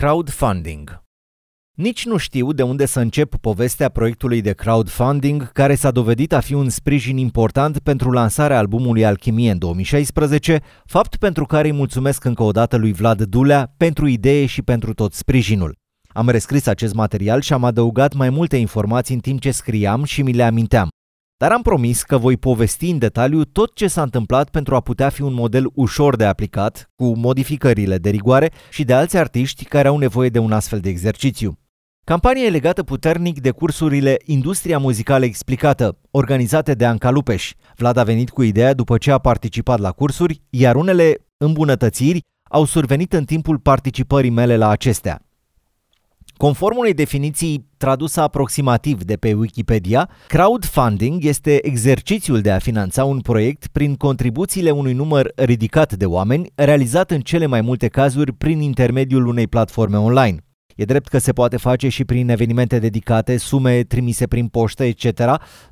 Crowdfunding. Nici nu știu de unde să încep povestea proiectului de crowdfunding, care s-a dovedit a fi un sprijin important pentru lansarea albumului Alchimie în 2016, fapt pentru care îi mulțumesc încă o dată lui Vlad Dulea pentru idee și pentru tot sprijinul. Am rescris acest material și am adăugat mai multe informații în timp ce scriam și mi le aminteam. Dar am promis că voi povesti în detaliu tot ce s-a întâmplat pentru a putea fi un model ușor de aplicat, cu modificările de rigoare și de alți artiști care au nevoie de un astfel de exercițiu. Campania e legată puternic de cursurile Industria Muzicală Explicată, organizate de Anca Lupeș. Vlad a venit cu ideea după ce a participat la cursuri, iar unele îmbunătățiri au survenit în timpul participării mele la acestea. Conform unei definiții tradusă aproximativ de pe Wikipedia, crowdfunding este exercițiul de a finanța un proiect prin contribuțiile unui număr ridicat de oameni, realizat în cele mai multe cazuri prin intermediul unei platforme online. E drept că se poate face și prin evenimente dedicate, sume trimise prin poștă, etc.,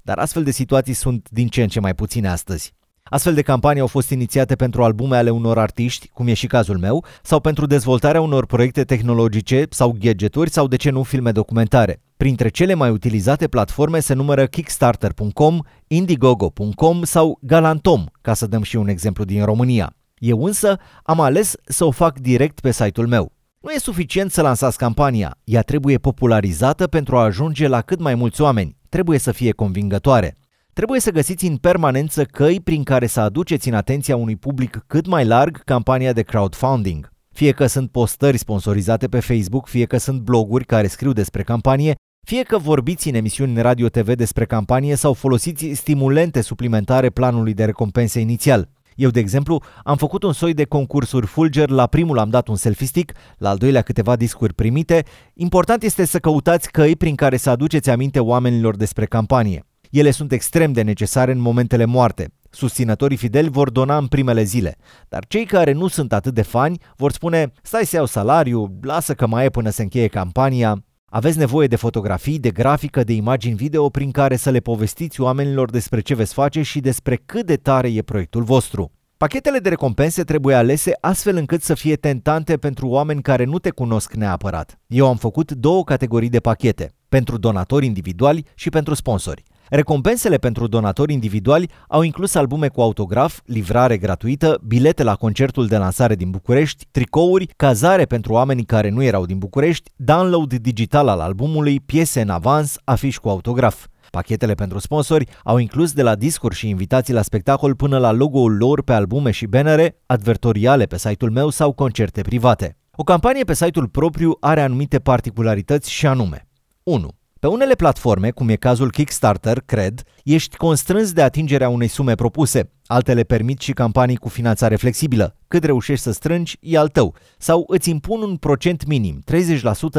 dar astfel de situații sunt din ce în ce mai puține astăzi. Astfel de campanii au fost inițiate pentru albume ale unor artiști, cum e și cazul meu, sau pentru dezvoltarea unor proiecte tehnologice sau gadgeturi sau, de ce nu, filme documentare. Printre cele mai utilizate platforme se numără Kickstarter.com, Indiegogo.com sau Galantom, ca să dăm și un exemplu din România. Eu însă am ales să o fac direct pe site-ul meu. Nu e suficient să lansați campania, ea trebuie popularizată pentru a ajunge la cât mai mulți oameni, trebuie să fie convingătoare. Trebuie să găsiți în permanență căi prin care să aduceți în atenția unui public cât mai larg campania de crowdfunding. Fie că sunt postări sponsorizate pe Facebook, fie că sunt bloguri care scriu despre campanie, fie că vorbiți în emisiuni radio TV despre campanie sau folosiți stimulente suplimentare planului de recompense inițial. Eu, de exemplu, am făcut un soi de concursuri fulger, la primul am dat un selfie stick, la al doilea câteva discuri primite. Important este să căutați căi prin care să aduceți aminte oamenilor despre campanie. Ele sunt extrem de necesare în momentele moarte. Susținătorii fideli vor dona în primele zile, dar cei care nu sunt atât de fani vor spune: stai să iau salariu, lasă că mai e până se încheie campania. Aveți nevoie de fotografii, de grafică, de imagini video prin care să le povestiți oamenilor despre ce veți face și despre cât de tare e proiectul vostru. Pachetele de recompense trebuie alese astfel încât să fie tentante pentru oameni care nu te cunosc neapărat. Eu am făcut două categorii de pachete, pentru donatori individuali și pentru sponsori. Recompensele pentru donatori individuali au inclus albume cu autograf, livrare gratuită, bilete la concertul de lansare din București, tricouri, cazare pentru oamenii care nu erau din București, download digital al albumului, piese în avans, afiș cu autograf. Pachetele pentru sponsori au inclus de la discuri și invitații la spectacol până la logo-ul lor pe albume și bannere, advertoriale pe site-ul meu sau concerte private. O campanie pe site-ul propriu are anumite particularități și anume: 1. Pe unele platforme, cum e cazul Kickstarter, cred, ești constrâns de atingerea unei sume propuse. Altele permit și campanii cu finanțare flexibilă. Cât reușești să strângi, e al tău. Sau îți impun un procent minim,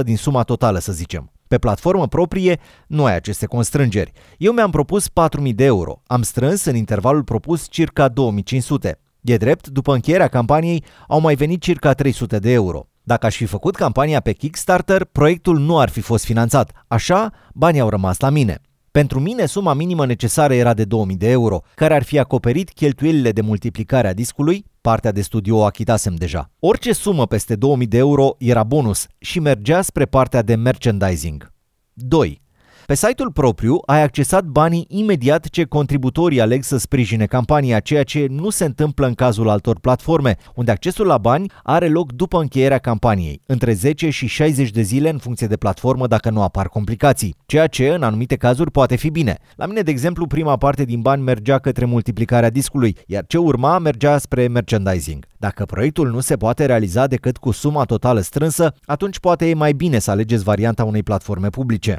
30% din suma totală, să zicem. Pe platformă proprie, nu ai aceste constrângeri. Eu mi-am propus 4.000 de euro. Am strâns în intervalul propus circa 2.500. E drept, după încheierea campaniei, au mai venit circa 300 de euro. Dacă aș fi făcut campania pe Kickstarter, proiectul nu ar fi fost finanțat, așa banii au rămas la mine. Pentru mine, suma minimă necesară era de 2000 de euro, care ar fi acoperit cheltuielile de multiplicare a discului, partea de studio o achitasem deja. Orice sumă peste 2000 de euro era bonus și mergea spre partea de merchandising. 2. Pe site-ul propriu ai accesat banii imediat ce contributorii aleg să sprijine campania, ceea ce nu se întâmplă în cazul altor platforme, unde accesul la bani are loc după încheierea campaniei, între 10 și 60 de zile în funcție de platformă dacă nu apar complicații, ceea ce în anumite cazuri poate fi bine. La mine, de exemplu, prima parte din bani mergea către multiplicarea discului, iar ce urma mergea spre merchandising. Dacă proiectul nu se poate realiza decât cu suma totală strânsă, atunci poate e mai bine să alegeți varianta unei platforme publice.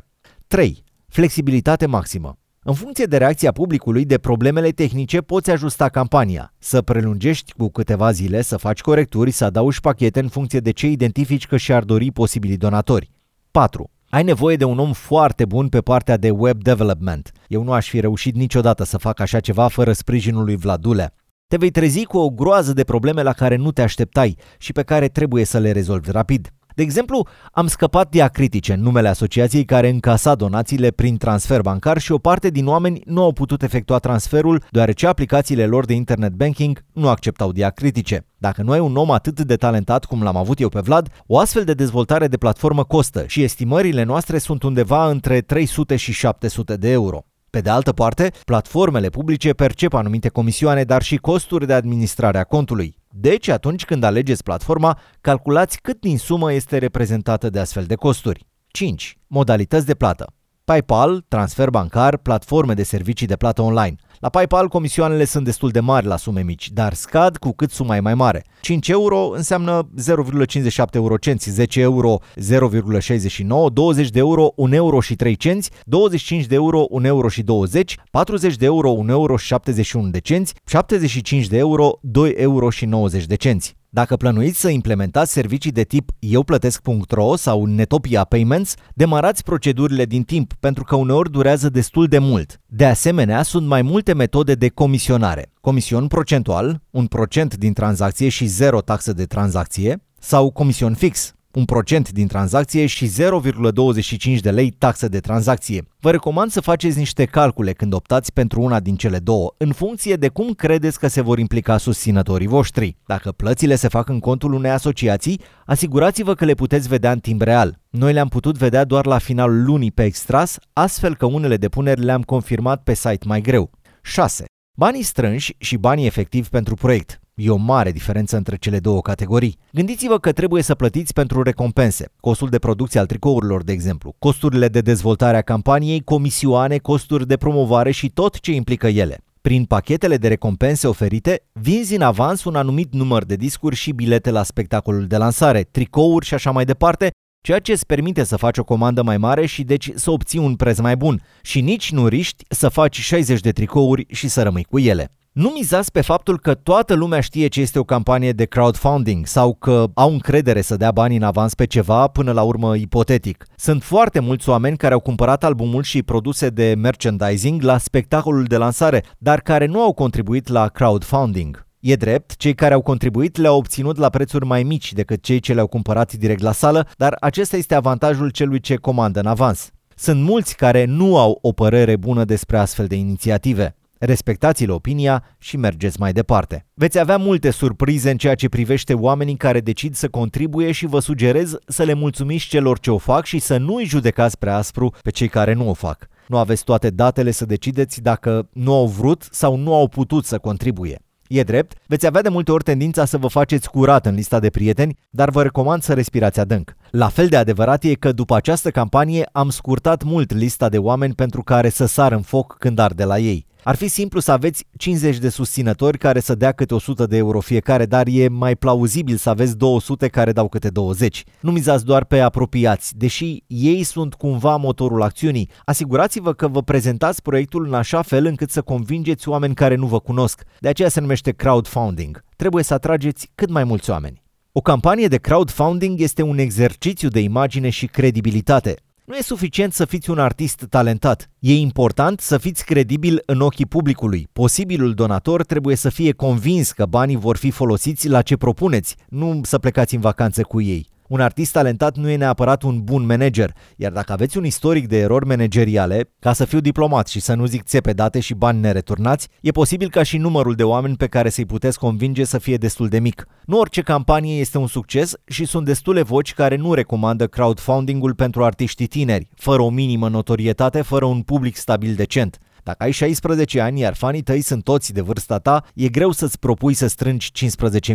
3. Flexibilitate maximă. În funcție de reacția publicului, de problemele tehnice, poți ajusta campania. Să prelungești cu câteva zile, să faci corecturi, să adaugi pachete în funcție de ce identifici că și-ar dori posibilii donatori. 4. Ai nevoie de un om foarte bun pe partea de web development. Eu nu aș fi reușit niciodată să fac așa ceva fără sprijinul lui Vlad Dulea. Te vei trezi cu o groază de probleme la care nu te așteptai și pe care trebuie să le rezolvi rapid. De exemplu, am scăpat diacritice în numele asociației care încasa donațiile prin transfer bancar și o parte din oameni nu au putut efectua transferul deoarece aplicațiile lor de internet banking nu acceptau diacritice. Dacă nu ai un om atât de talentat cum l-am avut eu pe Vlad, o astfel de dezvoltare de platformă costă și estimările noastre sunt undeva între 300 și 700 de euro. Pe de altă parte, platformele publice percep anumite comisioane, dar și costuri de administrare a contului. Deci, atunci când alegeți platforma, calculați cât din sumă este reprezentată de astfel de costuri. 5. Modalități de plată. PayPal, transfer bancar, platforme de servicii de plată online. La PayPal comisioanele sunt destul de mari la sume mici, dar scad cu cât suma e mai mare. 5 euro înseamnă 0,57 eurocenți, 10 euro 0,69, 20 de euro 1 euro și 3 cenți, 25 de euro 1 euro și 20, 40 de euro 1 euro și 71 de cenți, 75 de euro 2 euro și 90 de cenți. Dacă plănuiți să implementați servicii de tip euplătesc.ro sau Netopia Payments, demarați procedurile din timp, pentru că uneori durează destul de mult. De asemenea, sunt mai multe metode de comisionare. Comision procentual, 1% din tranzacție și 0 taxă de tranzacție, sau comision fix, 1% din tranzacție și 0,25 de lei taxă de tranzacție. Vă recomand să faceți niște calcule când optați pentru una din cele două, în funcție de cum credeți că se vor implica susținătorii voștri. Dacă plățile se fac în contul unei asociații, asigurați-vă că le puteți vedea în timp real. Noi le-am putut vedea doar la finalul lunii pe extras, astfel că unele depuneri le-am confirmat pe site mai greu. 6. Banii strânși și banii efectivi pentru proiect. E o mare diferență între cele două categorii. Gândiți-vă că trebuie să plătiți pentru recompense, costul de producție al tricourilor, de exemplu, costurile de dezvoltare a campaniei, comisioane, costuri de promovare și tot ce implică ele. Prin pachetele de recompense oferite, vinzi în avans un anumit număr de discuri și bilete la spectacolul de lansare, tricouri și așa mai departe, ceea ce îți permite să faci o comandă mai mare și deci să obții un preț mai bun și nici nu riști să faci 60 de tricouri și să rămâi cu ele. Nu mizați pe faptul că toată lumea știe ce este o campanie de crowdfunding sau că au încredere să dea bani în avans pe ceva, până la urmă ipotetic. Sunt foarte mulți oameni care au cumpărat albumul și produse de merchandising la spectacolul de lansare, dar care nu au contribuit la crowdfunding. E drept, cei care au contribuit le-au obținut la prețuri mai mici decât cei ce le-au cumpărat direct la sală, dar acesta este avantajul celui ce comandă în avans. Sunt mulți care nu au o părere bună despre astfel de inițiative. Respectați-le opinia și mergeți mai departe. Veți avea multe surprize în ceea ce privește oamenii care decid să contribuie și vă sugerez să le mulțumiți celor ce o fac și să nu îi judecați prea aspru pe cei care nu o fac. Nu aveți toate datele să decideți dacă nu au vrut sau nu au putut să contribuie. E drept, veți avea de multe ori tendința să vă faceți curat în lista de prieteni, dar vă recomand să respirați adânc. La fel de adevărat e că după această campanie am scurtat mult lista de oameni pentru care să sar în foc când arde la ei. Ar fi simplu să aveți 50 de susținători care să dea câte 100 de euro fiecare, dar e mai plauzibil să aveți 200 care dau câte 20. Nu mizați doar pe apropiați, deși ei sunt cumva motorul acțiunii. Asigurați-vă că vă prezentați proiectul în așa fel încât să convingeți oameni care nu vă cunosc. De aceea se numește crowdfunding. Trebuie să atrageți cât mai mulți oameni. O campanie de crowdfunding este un exercițiu de imagine și credibilitate. Nu e suficient să fiți un artist talentat. E important să fiți credibil în ochii publicului. Posibilul donator trebuie să fie convins că banii vor fi folosiți la ce propuneți, nu să plecați în vacanță cu ei. Un artist talentat nu e neapărat un bun manager, iar dacă aveți un istoric de erori manageriale, ca să fiu diplomat și să nu zic țepe date și bani nereturnați, e posibil ca și numărul de oameni pe care să-i puteți convinge să fie destul de mic. Nu orice campanie este un succes și sunt destule voci care nu recomandă crowdfunding-ul pentru artiștii tineri, fără o minimă notorietate, fără un public stabil decent. Dacă ai 16 ani, iar fanii tăi sunt toți de vârsta ta, e greu să-ți propui să strângi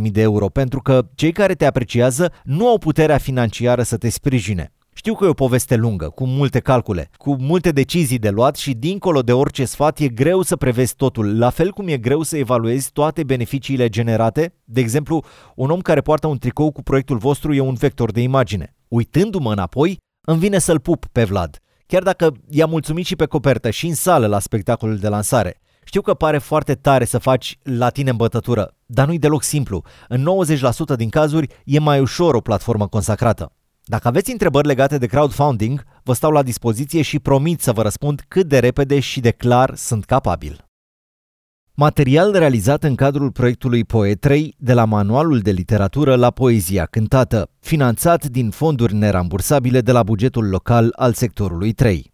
15.000 de euro, pentru că cei care te apreciază nu au puterea financiară să te sprijine. Știu că e o poveste lungă, cu multe calcule, cu multe decizii de luat și dincolo de orice sfat e greu să prevezi totul, la fel cum e greu să evaluezi toate beneficiile generate. De exemplu, un om care poartă un tricou cu proiectul vostru e un vector de imagine. Uitându-mă înapoi, îmi vine să-l pup pe Vlad. Chiar dacă i-am mulțumit și pe copertă și în sală la spectacolul de lansare. Știu că pare foarte tare să faci la tine în bătătură, dar nu-i deloc simplu. În 90% din cazuri e mai ușor o platformă consacrată. Dacă aveți întrebări legate de crowdfunding, vă stau la dispoziție și promit să vă răspund cât de repede și de clar sunt capabil. Material realizat în cadrul proiectului Poe3, de la manualul de literatură la poezia cântată, finanțat din fonduri nerambursabile de la bugetul local al sectorului 3.